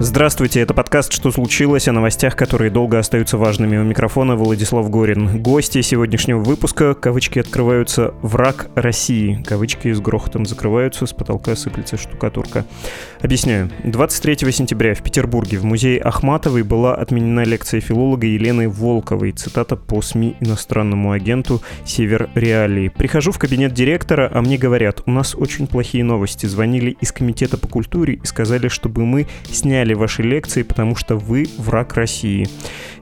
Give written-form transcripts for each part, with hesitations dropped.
Здравствуйте, это подкаст «Что случилось?» о новостях, которые долго остаются важными. У микрофона Владислав Горин. Гости сегодняшнего выпуска, кавычки открываются, враг России, кавычки с грохотом закрываются, с потолка сыплется штукатурка. Объясняю. 23 сентября в Петербурге в музее Ахматовой была отменена лекция филолога Елены Волковой, цитата по СМИ иностранному агенту «Север Реалии». «Прихожу в кабинет директора, а мне говорят, у нас очень плохие новости. Звонили из комитета по культуре и сказали, чтобы мы сняли ваши лекции, потому что вы враг России.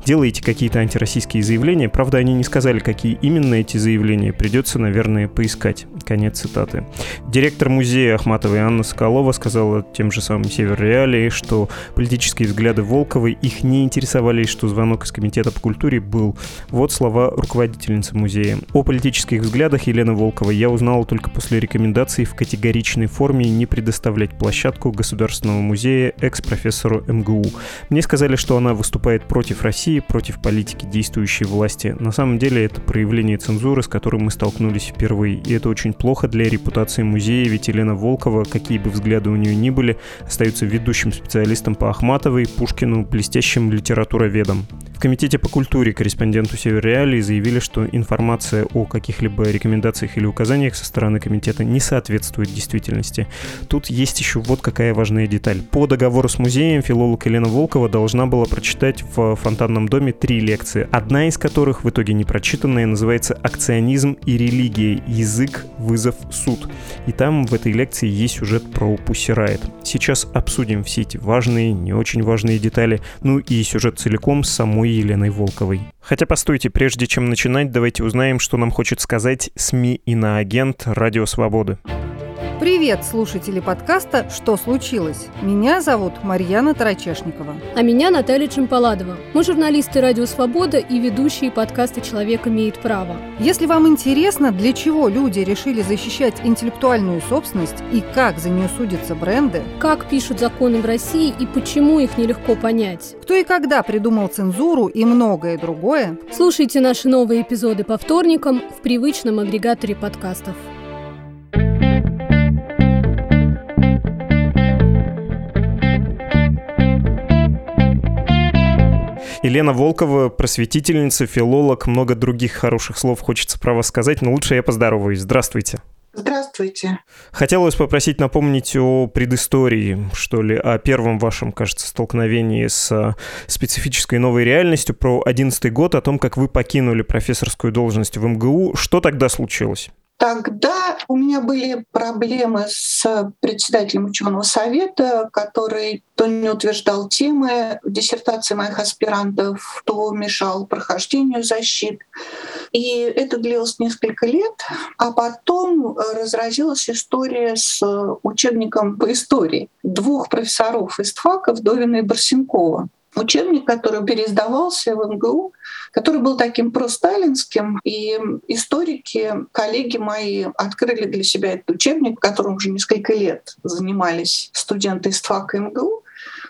Делаете какие-то антироссийские заявления, правда, они не сказали, какие именно эти заявления, придется, наверное, поискать». Конец цитаты. Директор музея Ахматовой Анна Соколова сказала тем же самым «Север Реалии», что политические взгляды Волковой их не интересовали, что звонок из комитета по культуре был. Вот слова руководительницы музея. О политических взглядах Елены Волковой я узнала только после рекомендации в категоричной форме не предоставлять площадку Государственного музея экс-профессору МГУ. Мне сказали, что она выступает против России, против политики действующей власти. На самом деле это проявление цензуры, с которым мы столкнулись впервые. И это очень плохо для репутации музея, ведь Елена Волкова, какие бы взгляды у нее ни были, остается ведущим специалистом по Ахматовой, Пушкину, блестящим литературоведом. В комитете по культуре корреспонденту «Север Реалии» заявили, что информация о каких-либо рекомендациях или указаниях со стороны комитета не соответствует действительности. Тут есть еще вот какая важная деталь. По договору с музеем филолог Елена Волкова должна была прочитать в Фонтанном доме 3 лекции, одна из которых, в итоге не прочитанная, называется «Акционизм и религия. Язык, вызов, суд». И там в этой лекции есть сюжет про Пусси Райт. Сейчас обсудим все эти важные, не очень важные детали, ну и сюжет целиком с самой Еленой Волковой. Хотя, постойте, прежде чем начинать, давайте узнаем, что нам хочет сказать СМИ иноагент «Радио Свободы». Привет, слушатели подкаста «Что случилось?». Меня зовут Марьяна Тарачешникова. А меня Наталья Чемпаладова. Мы журналисты «Радио Свобода» и ведущие подкаста «Человек имеет право». Если вам интересно, для чего люди решили защищать интеллектуальную собственность и как за нее судятся бренды, как пишут законы в России и почему их нелегко понять, кто и когда придумал цензуру и многое другое, слушайте наши новые эпизоды по вторникам в привычном агрегаторе подкастов. Елена Волкова, просветительница, филолог, много других хороших слов хочется про вас сказать, но лучше я поздороваюсь. Здравствуйте. Здравствуйте. Хотелось попросить напомнить о предыстории, что ли, о первом вашем, кажется, столкновении с специфической новой реальностью, про 2011 год, о том, как вы покинули профессорскую должность в МГУ. Что тогда случилось? Тогда у меня были проблемы с председателем ученого совета, который то не утверждал темы диссертации моих аспирантов, то мешал прохождению защит. И это длилось несколько лет, а потом разразилась история с учебником по истории двух профессоров из факов Довина и Барсенкова. Учебник, который переиздавался в МГУ, который был таким просталинским, и историки, коллеги мои, открыли для себя этот учебник, которым уже несколько лет занимались студенты из ТФАК и МГУ,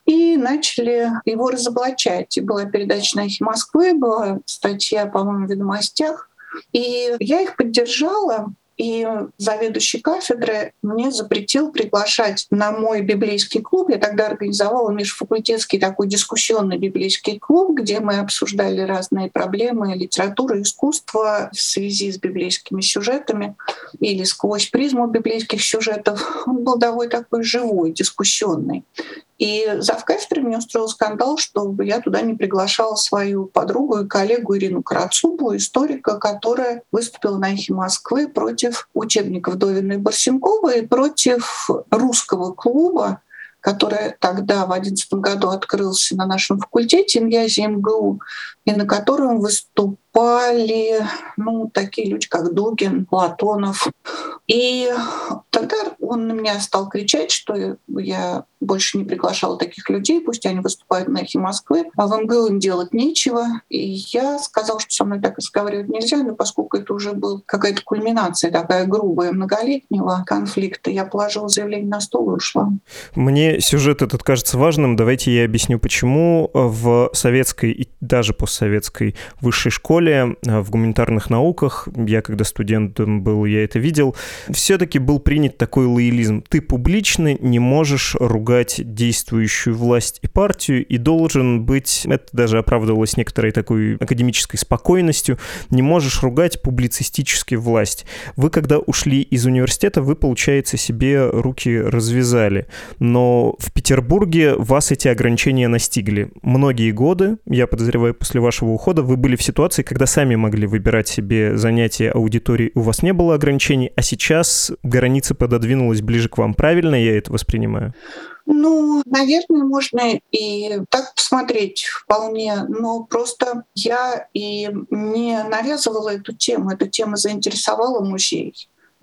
и начали его разоблачать. И была передача на «Эхе Москвы», была статья, по-моему, в «Ведомостях». И я их поддержала, и заведующий кафедры мне запретил приглашать на мой библейский клуб. Я тогда организовала межфакультетский такой дискуссионный библейский клуб, где мы обсуждали разные проблемы литературы, искусства в связи с библейскими сюжетами или сквозь призму библейских сюжетов. Он был довольно такой живой, дискуссионный. И завкафедрой мне устроил скандал, что я туда не приглашала свою подругу и коллегу Ирину Карацубу, историка, которая выступила на «Эхе Москвы» против учебников Довина и Барсенкова и против русского клуба, который тогда в 2011 году открылся на нашем факультете ИМЯЗе МГУ, и на котором выступали такие люди, как Дугин, Платонов. И тогда он на меня стал кричать, что я больше не приглашала таких людей, пусть они выступают на эхе Москвы, а в МГУ им делать нечего. И я сказала, что со мной так разговаривать нельзя, но поскольку это уже была какая-то кульминация такая грубая многолетнего конфликта, я положила заявление на стол и ушла. Мне сюжет этот кажется важным. Давайте я объясню, почему в советской и даже постсоветской высшей школе, в гуманитарных науках, я когда студентом был, я это видел, все-таки был принят такой лоялизм. Ты публично не можешь ругать действующую власть и партию, и должен быть, это даже оправдывалось некоторой такой академической спокойностью, не можешь ругать публицистически власть. Вы, когда ушли из университета, вы, получается, себе руки развязали. Но в Петербурге вас эти ограничения настигли. Многие годы, я подозреваю, после вашего ухода, вы были в ситуации, когда сами могли выбирать себе занятия аудитории, у вас не было ограничений, а сейчас граница пододвинулась ближе к вам. Правильно я это воспринимаю? Наверное, можно и так посмотреть вполне, но просто я и не навязывала эту тему. Эта тема заинтересовала музей.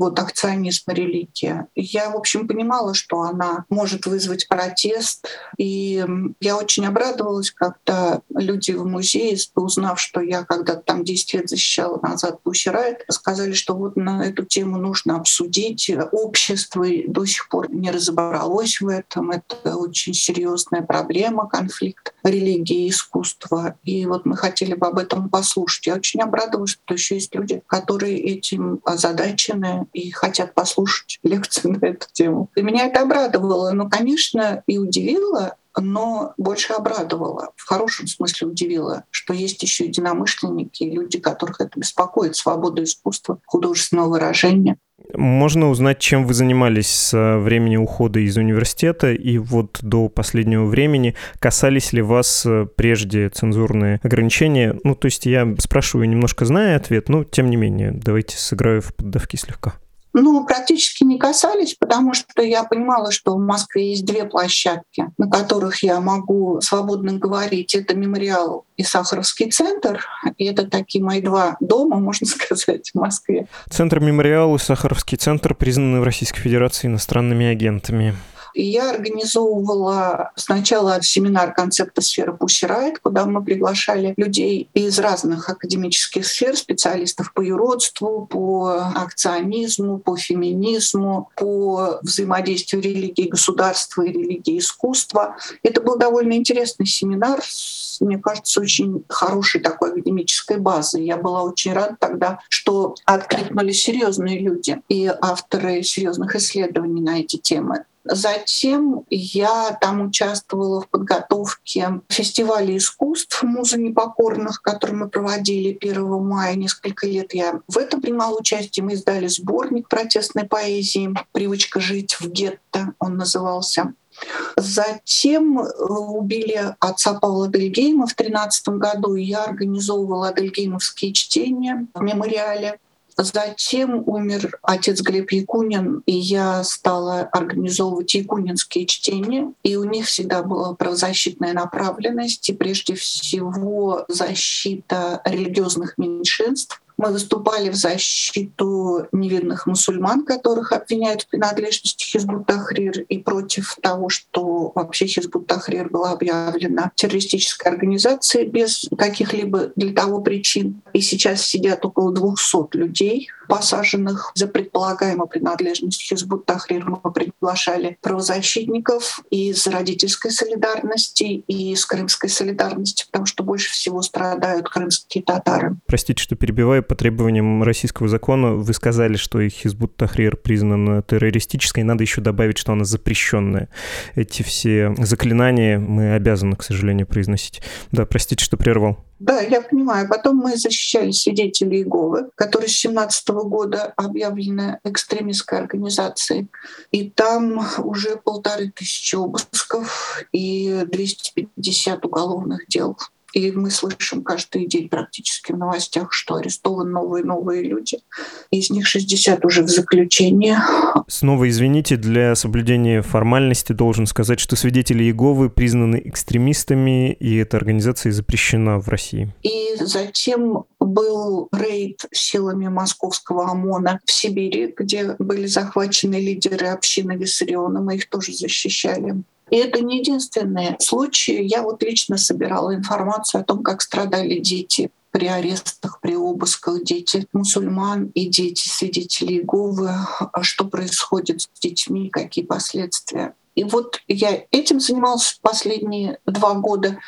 Акционизм и религия. Я, в общем, понимала, что она может вызвать протест. И я очень обрадовалась, когда люди в музее, узнав, что я когда-то там 10 лет защищала назад Пусси Райт, сказали, что на эту тему нужно обсудить. Общество до сих пор не разобралось в этом. Это очень серьезная проблема, конфликт религии и искусства. И мы хотели бы об этом послушать. Я очень обрадовалась, что еще есть люди, которые этим озадачены, и хотят послушать лекцию на эту тему. И меня это обрадовало, конечно, и удивило, но больше обрадовало, в хорошем смысле удивило, что есть еще единомышленники, люди, которых это беспокоит, свобода искусства, художественного выражения. Можно узнать, чем вы занимались со времени ухода из университета и до последнего времени? Касались ли вас прежде цензурные ограничения? То есть я спрашиваю, немножко зная ответ, но тем не менее, давайте сыграю в поддавки слегка. Практически не касались, потому что я понимала, что в Москве есть две площадки, на которых я могу свободно говорить. Это мемориал и Сахаровский центр. И это такие мои два дома, можно сказать, в Москве. Центр мемориал и Сахаровский центр признаны в Российской Федерации иностранными агентами. Я организовывала сначала семинар концепта сферы Пусси Райт, куда мы приглашали людей из разных академических сфер, специалистов по юродству, по акционизму, по феминизму, по взаимодействию религии государства и религии искусства. Это был довольно интересный семинар, мне кажется, очень хорошей такой академической базой. Я была очень рада тогда, что откликнулись серьезные люди и авторы серьезных исследований на эти темы. Затем я там участвовала в подготовке фестиваля искусств «Муза непокорных», который мы проводили 1 мая. Несколько лет я в этом принимала участие. Мы издали сборник протестной поэзии «Привычка жить в гетто», он назывался. Затем убили отца Павла Адельгейма в 2013 году, и я организовывала адельгеймовские чтения в мемориале. Затем умер отец Глеб Якунин, и я стала организовывать якунинские чтения. И у них всегда была правозащитная направленность, и прежде всего защита религиозных меньшинств. Мы выступали в защиту невинных мусульман, которых обвиняют в принадлежности Хизбут-Тахрир, и против того, что вообще Хизбут-Тахрир была объявлена террористической организацией без каких-либо для того причин. И сейчас сидят около 200 людей, посаженных за предполагаемую принадлежность Хизбут-Тахрир. Мы приглашали правозащитников из родительской солидарности и из крымской солидарности, потому что больше всего страдают крымские татары. Простите, что перебиваю. По требованиям российского закона вы сказали, что Хизбут-Тахрир признана террористической. Надо еще добавить, что она запрещенная. Эти все заклинания мы обязаны, к сожалению, произносить. Да, простите, что прервал. Да, я понимаю. Потом мы защищали свидетелей Иеговы, которые с 2017 года объявлены экстремистской организацией. И там уже 1500 обысков и 250 уголовных дел. И мы слышим каждый день практически в новостях, что арестованы новые люди. Из них 60 уже в заключении. Снова извините, для соблюдения формальности должен сказать, что свидетели Иеговы признаны экстремистами, и эта организация запрещена в России. И затем был рейд силами московского ОМОНа в Сибири, где были захвачены лидеры общины Виссариона. Мы их тоже защищали. И это не единственные случаи. Я вот лично собирала информацию о том, как страдали дети при арестах, при обысках, дети мусульман и дети свидетелей Иеговы, что происходит с детьми, какие последствия. И вот я этим занималась последние 2 года.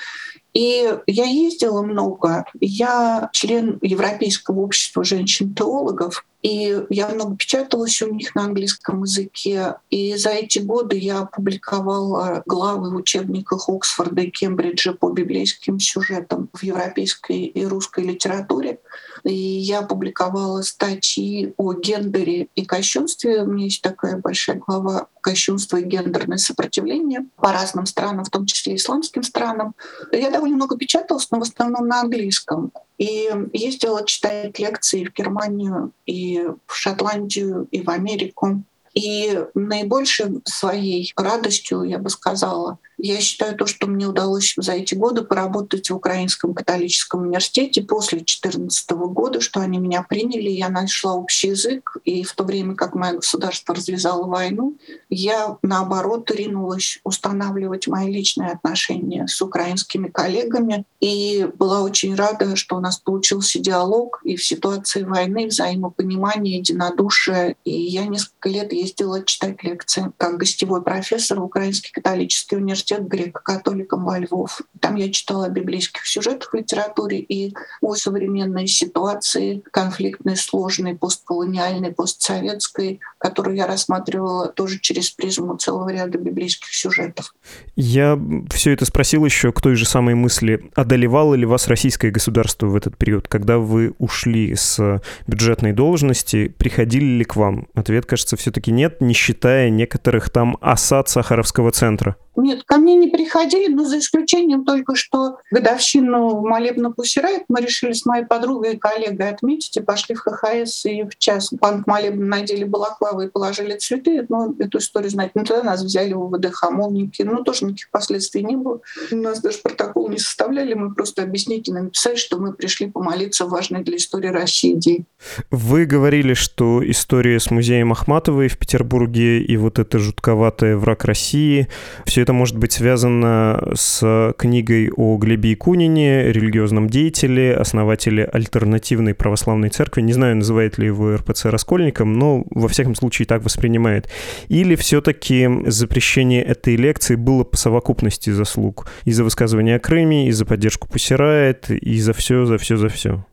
И я ездила много. Я член Европейского общества женщин-теологов, и я много печаталась у них на английском языке. И за эти годы я опубликовала главы в учебниках Оксфорда и Кембриджа по библейским сюжетам в европейской и русской литературе. И я опубликовала статьи о гендере и кощунстве. У меня есть такая большая глава «Кощунство и гендерное сопротивление» по разным странам, в том числе исламским странам. Я довольно много печаталась, но в основном на английском. И ездила читать лекции в Германию, и в Шотландию, и в Америку. И наибольшей своей радостью, я бы сказала, я считаю то, что мне удалось за эти годы поработать в Украинском католическом университете после 2014 года, что они меня приняли, я нашла общий язык, и в то время как мое государство развязало войну, я, наоборот, ринулась устанавливать мои личные отношения с украинскими коллегами, и была очень рада, что у нас получился диалог и в ситуации войны, взаимопонимание, единодушие, и я несколько лет ездила читать лекции как гостевой профессор в Украинский католический университет греко-католикам во Львов. Там я читала о библейских сюжетах в литературе и о современной ситуации, конфликтной, сложной, постколониальной, постсоветской, которую я рассматривала тоже через призму целого ряда библейских сюжетов. Я все это спросил еще к той же самой мысли. Одолевало ли вас российское государство в этот период, когда вы ушли с бюджетной должности, приходили ли к вам? Ответ, кажется, все-таки нет, не считая некоторых там осад Сахаровского центра. Нет, ко мне не приходили, но за исключением только что годовщину молебна «Пусть рает» мы решили с моей подругой и коллегой отметить и пошли в ХХС, и в час банк молебна надели балаклавы и положили цветы. Ну, эту историю знать. Ну, тогда нас взяли в ВДХ, молники. Ну, тоже никаких последствий не было. У нас даже протокол не составляли, мы просто объяснительно написали, что мы пришли помолиться в важный для истории России день. Вы говорили, что история с музеем Ахматовой в Петербурге и вот это жутковатое «Враг России», все это может быть связано с книгой о Глебе Якунине, религиозном деятеле, основателе альтернативной православной церкви. Не знаю, называет ли его РПЦ раскольником, но во всяком случае так воспринимает. Или все-таки запрещение этой лекции было по совокупности заслуг? И за высказывание о Крыме, и за поддержку «Пусть рает», и за все, за все, за все.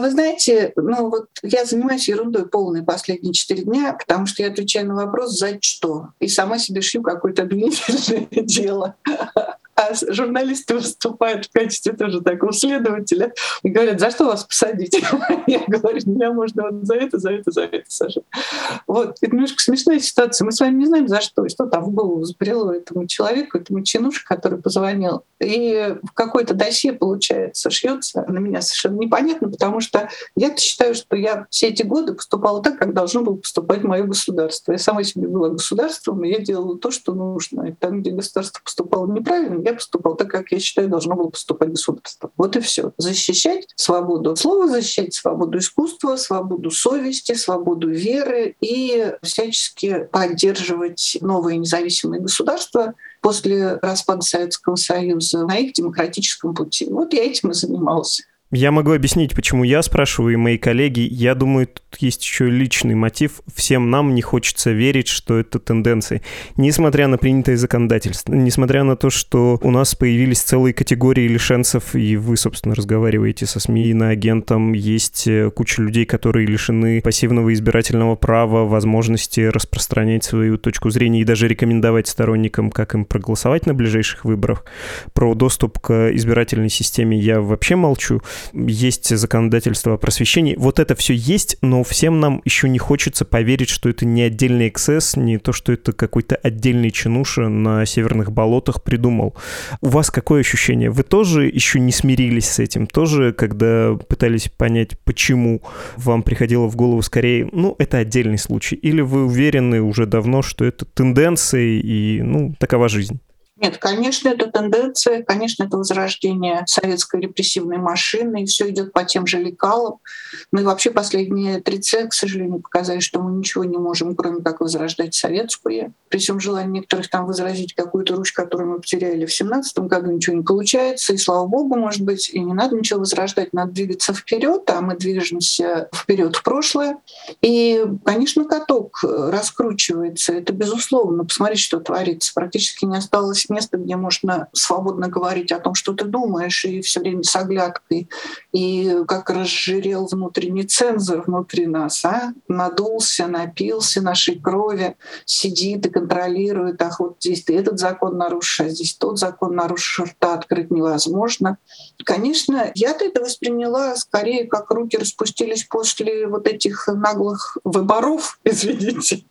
Вы знаете, ну вот я занимаюсь ерундой полной последние 4 дня, потому что я отвечаю на вопрос «за что?» и сама себе шью какое-то обвинительное дело. А журналисты выступают в качестве тоже такого следователя и говорят, за что вас посадить? Я говорю, меня можно вот за это сажать. Вот. Это немножко смешная ситуация. Мы с вами не знаем, за что и что там в голову взбрело этому человеку, этому чинушке, который позвонил. И в какое-то досье, получается, шьется на меня совершенно непонятно, потому что я считаю, что я все эти годы поступала так, как должно было поступать мое государство. Я сама себе была государством, и я делала то, что нужно. И там, где государство поступало неправильно, я поступал так, как я считаю, должно было поступать государство. Вот и все. Защищать свободу слова, защищать свободу искусства, свободу совести, свободу веры и всячески поддерживать новые независимые государства после распада Советского Союза на их демократическом пути. Вот я этим и занимался. Я могу объяснить, почему я спрашиваю, и мои коллеги. Я думаю, тут есть еще личный мотив. Всем нам не хочется верить, что это тенденции. Несмотря на принятое законодательство, несмотря на то, что у нас появились целые категории лишенцев, и вы, собственно, разговариваете со СМИ, иноагентом, есть куча людей, которые лишены пассивного избирательного права, возможности распространять свою точку зрения и даже рекомендовать сторонникам, как им проголосовать на ближайших выборах. Про доступ к избирательной системе я вообще молчу. есть законодательство о просвещении. Вот это все есть, но всем нам еще не хочется поверить, что это не отдельный эксцесс, не то, что это какой-то отдельный чинуша на северных болотах придумал. У вас какое ощущение? Вы тоже еще не смирились с этим? Тоже, когда пытались понять, почему, вам приходило в голову скорее, это отдельный случай? Или вы уверены уже давно, что это тенденции и, такова жизнь? Нет, конечно, это тенденция, конечно, это возрождение советской репрессивной машины, и все идет по тем же лекалам. Ну и вообще последние 30 лет, к сожалению, показали, что мы ничего не можем, кроме как возрождать советскую. При всем желании некоторых там возразить какую-то ручь, которую мы потеряли в 2017 году, ничего не получается, и слава богу, может быть, и не надо ничего возрождать, надо двигаться вперед, а мы движемся вперед в прошлое. И, конечно, каток раскручивается, это безусловно. Посмотрите, что творится, практически не осталось место, где можно свободно говорить о том, что ты думаешь, и все время с оглядкой, и как разжирел внутренний цензор внутри нас, надулся, напился нашей крови, сидит и контролирует, вот здесь ты этот закон нарушишь, а здесь тот закон нарушишь, рта открыть невозможно. Конечно, я-то это восприняла скорее, как руки распустились после вот этих наглых выборов, извините,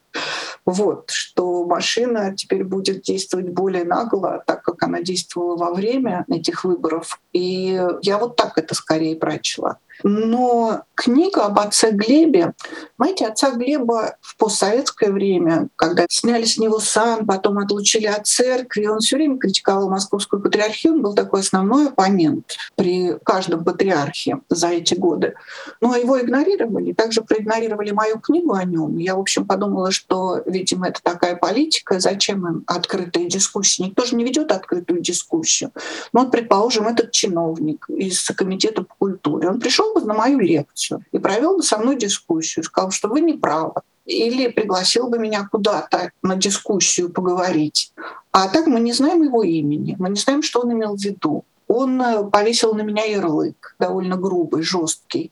что машина теперь будет действовать более нагло, так как она действовала во время этих выборов. И я вот так это скорее прочла. Но книга об отце Глебе, знаете, отца Глеба в постсоветское время, когда сняли с него сан, потом отлучили от церкви, он все время критиковал Московскую патриархию, он был такой основной оппонент при каждом патриархе за эти годы. Но его игнорировали, также проигнорировали мою книгу о нем. Я, в общем, подумала, что, видимо, это такая политика, зачем им открытые дискуссии? Никто же не ведет открытую дискуссию. Но вот, предположим, этот чиновник из Комитета по культуре, он пришел бы на мою лекцию и провел бы со мной дискуссию, сказал, что вы не правы, или пригласил бы меня куда-то на дискуссию поговорить. А так мы не знаем его имени, мы не знаем, что он имел в виду. Он повесил на меня ярлык, довольно грубый, жесткий.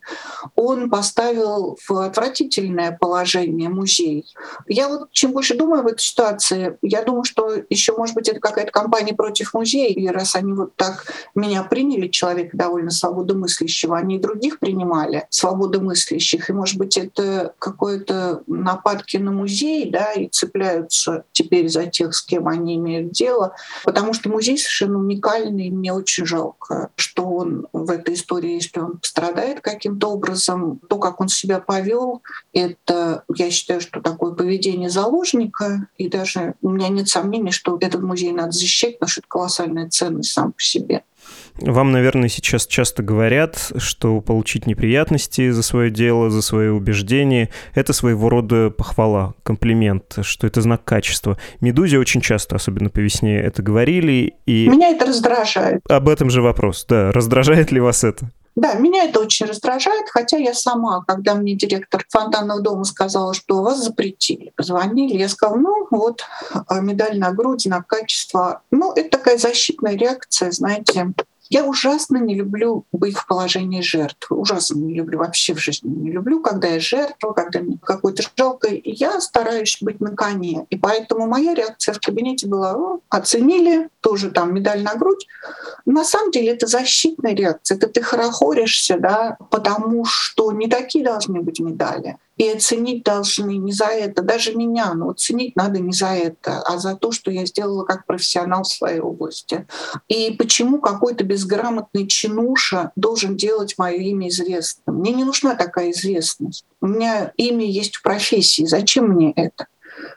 Он поставил в отвратительное положение музей. Я вот чем больше думаю об этой ситуации, я думаю, что еще, может быть, это какая-то кампания против музея. И раз они вот так меня приняли, человека довольно свободомыслящего, они и других принимали, свободомыслящих. И, может быть, это какое-то нападки на музей, и цепляются теперь за тех, с кем они имеют дело. Потому что музей совершенно уникальный, и мне очень жалко, что он в этой истории, если он пострадает каким-то образом, то, как он себя повел, это, я считаю, что такое поведение заложника, и даже у меня нет сомнений, что этот музей надо защищать, потому что это колоссальная ценность сам по себе. Вам, наверное, сейчас часто говорят, что получить неприятности за свое дело, за свои убеждения — это своего рода похвала, комплимент, что это знак качества. «Медузе» очень часто, особенно по весне, это говорили. И меня это раздражает. Об этом же вопрос, да. Раздражает ли вас это? Да, меня это очень раздражает, хотя я сама, когда мне директор фонтанного дома сказала, что вас запретили, позвонили, я сказала, медаль на грудь, на качество. Это такая защитная реакция, знаете. Я ужасно не люблю быть в положении жертвы. Ужасно не люблю, вообще в жизни не люблю, когда я жертва, когда мне какой-то жалко. Я стараюсь быть на коне. И поэтому моя реакция в кабинете была оценили, тоже там медаль на грудь. На самом деле это защитная реакция. Это ты хорохоришься, потому что не такие должны быть медали. И оценить должны не за это, даже меня, но оценить надо не за это, а за то, что я сделала как профессионал в своей области. И почему какой-то безграмотный чинуша должен делать мое имя известным? Мне не нужна такая известность. У меня имя есть в профессии. Зачем мне это?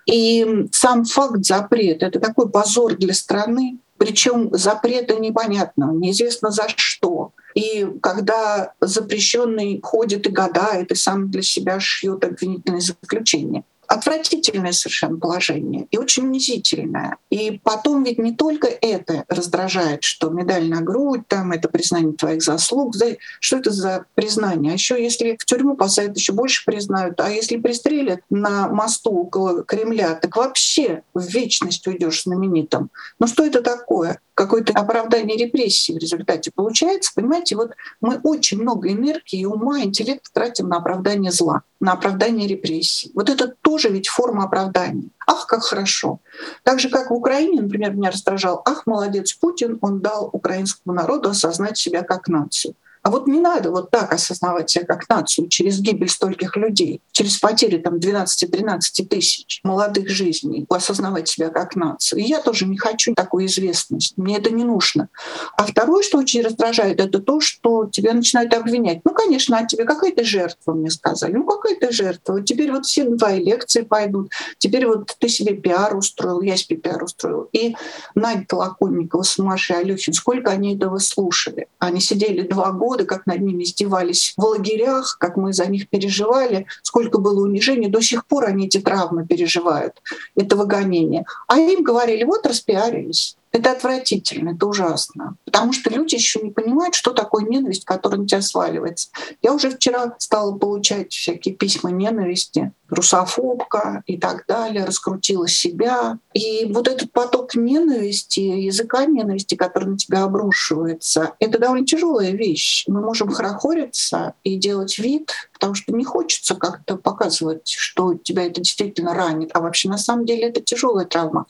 И сам факт запрета — это такой позор для страны, причем запрета непонятного, неизвестно за что. И когда запрещенный ходит и гадает, и сам для себя шьет обвинительные заключения. Отвратительное совершенно положение и очень унизительное. И потом ведь не только это раздражает, что медаль на грудь, там это признание твоих заслуг. Что это за признание? А еще если в тюрьму посадят, еще больше признают. А если пристрелят на мосту около Кремля, так вообще в вечность уйдешь знаменитым. Что это такое? Какое-то оправдание репрессий в результате получается. Понимаете, мы очень много энергии, ума, интеллекта тратим на оправдание зла, на оправдание репрессий. Это тоже ведь форма оправдания. Ах, как хорошо. Так же, как в Украине, например, меня раздражал, молодец Путин, он дал украинскому народу осознать себя как нацию. А вот не надо вот так осознавать себя как нацию через гибель стольких людей, через потери там 12-13 тысяч молодых жизней, осознавать себя как нацию. И я тоже не хочу такую известность, мне это не нужно. А второе, что очень раздражает, это то, что тебя начинают обвинять. Ну, конечно, а тебе какая ты жертва, мне сказали. Ну, какая ты жертва? Вот теперь вот все твои лекции пойдут, теперь вот ты себе пиар устроил, я себе пиар устроил. И Надя Толоконникова с Машей Алёхин, сколько они этого слушали? Они сидели 2 года, как над ними издевались в лагерях, как мы за них переживали, сколько было унижений. До сих пор они эти травмы переживают, этого гонения. А им говорили, вот распиарились. Это отвратительно, это ужасно. Потому что люди еще не понимают, что такое ненависть, которая на тебя сваливается. Я уже вчера стала получать всякие письма ненависти, русофобка и так далее, раскрутила себя. И вот этот поток ненависти, языка ненависти, который на тебя обрушивается, это довольно тяжелая вещь. Мы можем хорохориться и делать вид, потому что не хочется как-то показывать, что тебя это действительно ранит. А вообще, на самом деле, это тяжелая травма.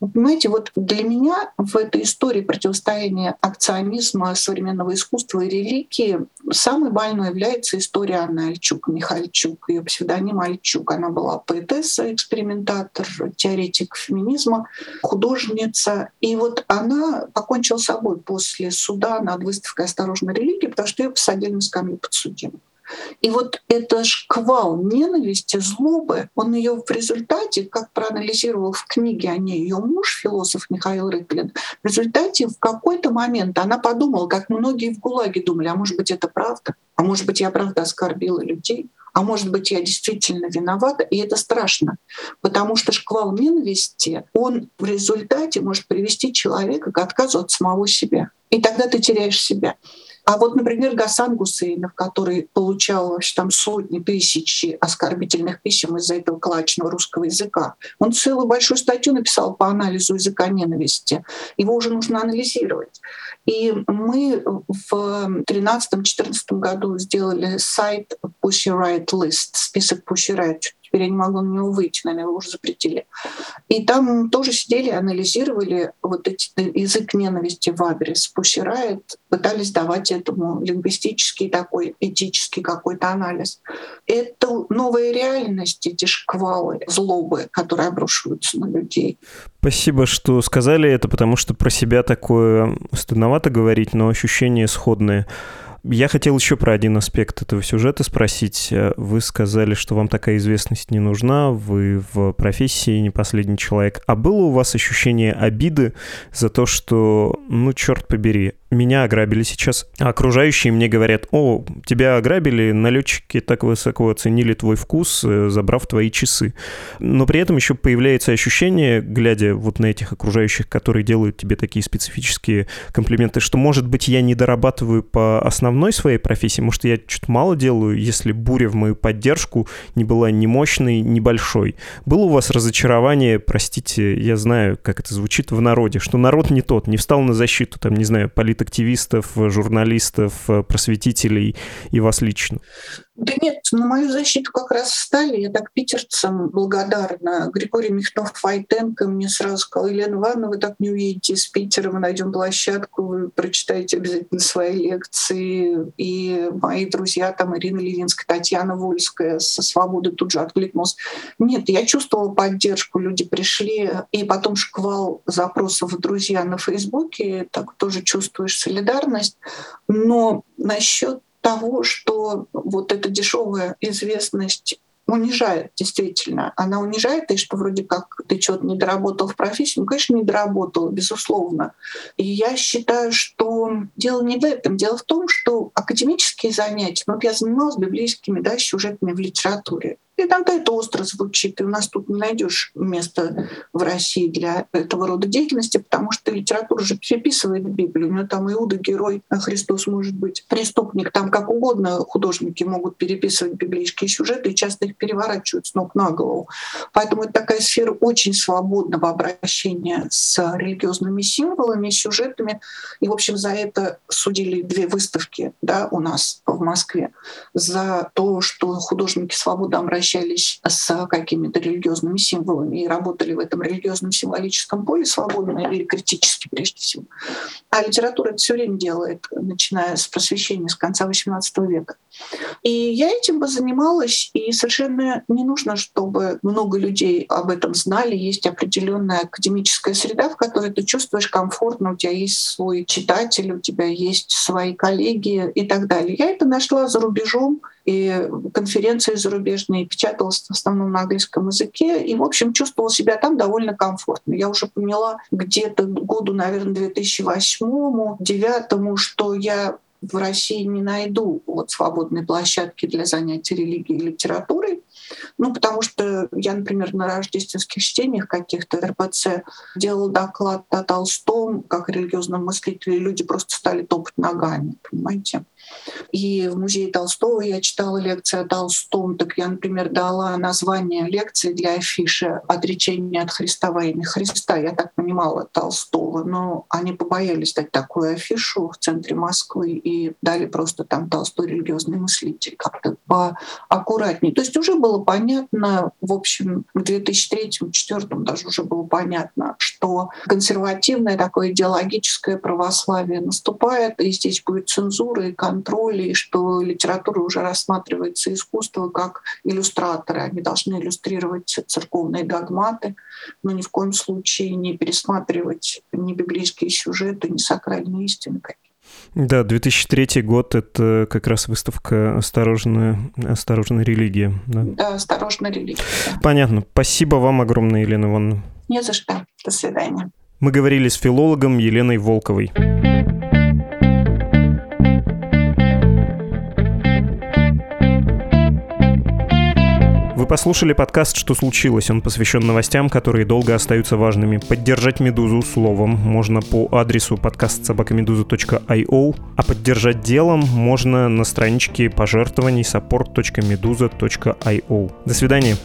Вы понимаете, вот для меня в этой истории противостояния акционизма, современного искусства и религии самой больной является история Анны Альчук, Михальчук, ее псевдоним Альчук. Она была поэтесса, экспериментатор, теоретик феминизма, художница. И вот она покончила с собой после суда над выставкой «Осторожная религия», потому что ее посадили на скамью подсудимых. И вот этот шквал ненависти, злобы, он ее в результате, как проанализировал в книге о ней ее муж, философ Михаил Рыклин, в результате в какой-то момент она подумала, как многие в ГУЛАГе думали, а может быть это правда, а может быть я правда оскорбила людей, а может быть я действительно виновата, и это страшно, потому что шквал ненависти, он в результате может привести человека к отказу от самого себя, и тогда ты теряешь себя. А вот, например, Гасан Гусейнов, который получал вообще там сотни тысяч оскорбительных писем из-за этого калачного русского языка, он целую большую статью написал по анализу языка ненависти. Его уже нужно анализировать. И мы в 2013-2014 году сделали сайт Pussy Riot List, список Pussy Riot. Теперь я не могла на него выйти, наверное, его уже запретили. И там тоже сидели, анализировали вот этот язык ненависти в адрес Pussy Riot, пытались давать этому лингвистический такой, этический какой-то анализ. Это новая реальность, эти шквалы, злобы, которые обрушиваются на людей. Спасибо, что сказали это, потому что про себя такое стыдновато говорить, но ощущения сходные. Я хотел еще про один аспект этого сюжета спросить. Вы сказали, что вам такая известность не нужна, вы в профессии не последний человек. А было у вас ощущение обиды за то, что, ну, черт побери, меня ограбили сейчас, а окружающие мне говорят, о, тебя ограбили, налетчики так высоко оценили твой вкус, забрав твои часы. Но при этом еще появляется ощущение, глядя вот на этих окружающих, которые делают тебе такие специфические комплименты, что, может быть, я не дорабатываю по основной своей профессии, может, я что-то мало делаю, если буря в мою поддержку не была ни мощной, ни большой. Было у вас разочарование, простите, я знаю, как это звучит в народе, что народ не тот, не встал на защиту, там, не знаю, политактивистов, журналистов, просветителей и вас лично? Да нет, на мою защиту как раз встали. Я так питерцам благодарна. Григорий Михнов-Файтенко мне сразу сказал, Елена Ивановна, вы так не уедете из Питера, мы найдем площадку, вы прочитаете обязательно свои лекции. И мои друзья, там Ирина Левинская, Татьяна Вольская со «Свободы» тут же откликнулась. Нет, я чувствовала поддержку, люди пришли. И потом шквал запросов в друзья на Фейсбуке, так тоже чувствуешь солидарность. Но насчет того, что вот эта дешевая известность унижает действительно. Она унижает, и что вроде как ты что-то не доработал в профессии. Ну, конечно, не доработал, безусловно. И я считаю, что дело не в этом. Дело в том, что академические занятия... Вот я занималась библейскими сюжетами в литературе. И там-то это остро звучит, и у нас тут не найдешь места в России для этого рода деятельности, потому что литература же переписывает Библию. У нее там Иуда герой, а Христос может быть преступник. Там как угодно художники могут переписывать библейские сюжеты и часто их переворачивают с ног на голову. Поэтому это такая сфера очень свободного обращения с религиозными символами, сюжетами. И, в общем, за это судили 2 выставки у нас в Москве. За то, что художники свободно обращаются общались с какими-то религиозными символами и работали в этом религиозном символическом поле свободно или критически, прежде всего. А литература это все время делает, начиная с просвещения, с конца XVIII века. И я этим бы занималась, и совершенно не нужно, чтобы много людей об этом знали. Есть определенная академическая среда, в которой ты чувствуешь комфортно, у тебя есть свой читатель, у тебя есть свои коллеги и так далее. Я это нашла за рубежом, и конференции зарубежные, печаталась в основном на английском языке, и, в общем, чувствовала себя там довольно комфортно. Я уже поняла где-то году, наверное, 2008-2009, что я в России не найду свободной площадки для занятий религией и литературой. Потому что я, например, на рождественских чтениях каких-то РПЦ делала доклад о Толстом как религиозном мыслителе, и люди просто стали топать ногами, понимаете. И в музее Толстого я читала лекции о Толстом, так я, например, дала название лекции для афиши «Отречение от Христа во имя Христа». Я так понимала Толстого, но они побоялись дать такую афишу в центре Москвы и дали просто там «Толстой религиозный мыслитель» как-то поаккуратнее. То есть уже было понятно, в общем, в 2003-2004 даже уже было понятно, что консервативное такое идеологическое православие наступает, и здесь будет цензура и контроля, и что литература уже рассматривается искусство как иллюстраторы. Они должны иллюстрировать церковные догматы, но ни в коем случае не пересматривать ни библейские сюжеты, ни сакральные истины какие-то. Да, 2003 год — это как раз выставка «Осторожная религия». Да, «Осторожная религия». Да. Понятно. Спасибо вам огромное, Елена Ивановна. Не за что. До свидания. Мы говорили с филологом Еленой Волковой. Вы послушали подкаст «Что случилось?». Он посвящен новостям, которые долго остаются важными. Поддержать «Медузу» словом можно по адресу podcast@meduza.io, а поддержать делом можно на страничке пожертвований support.meduza.io. До свидания.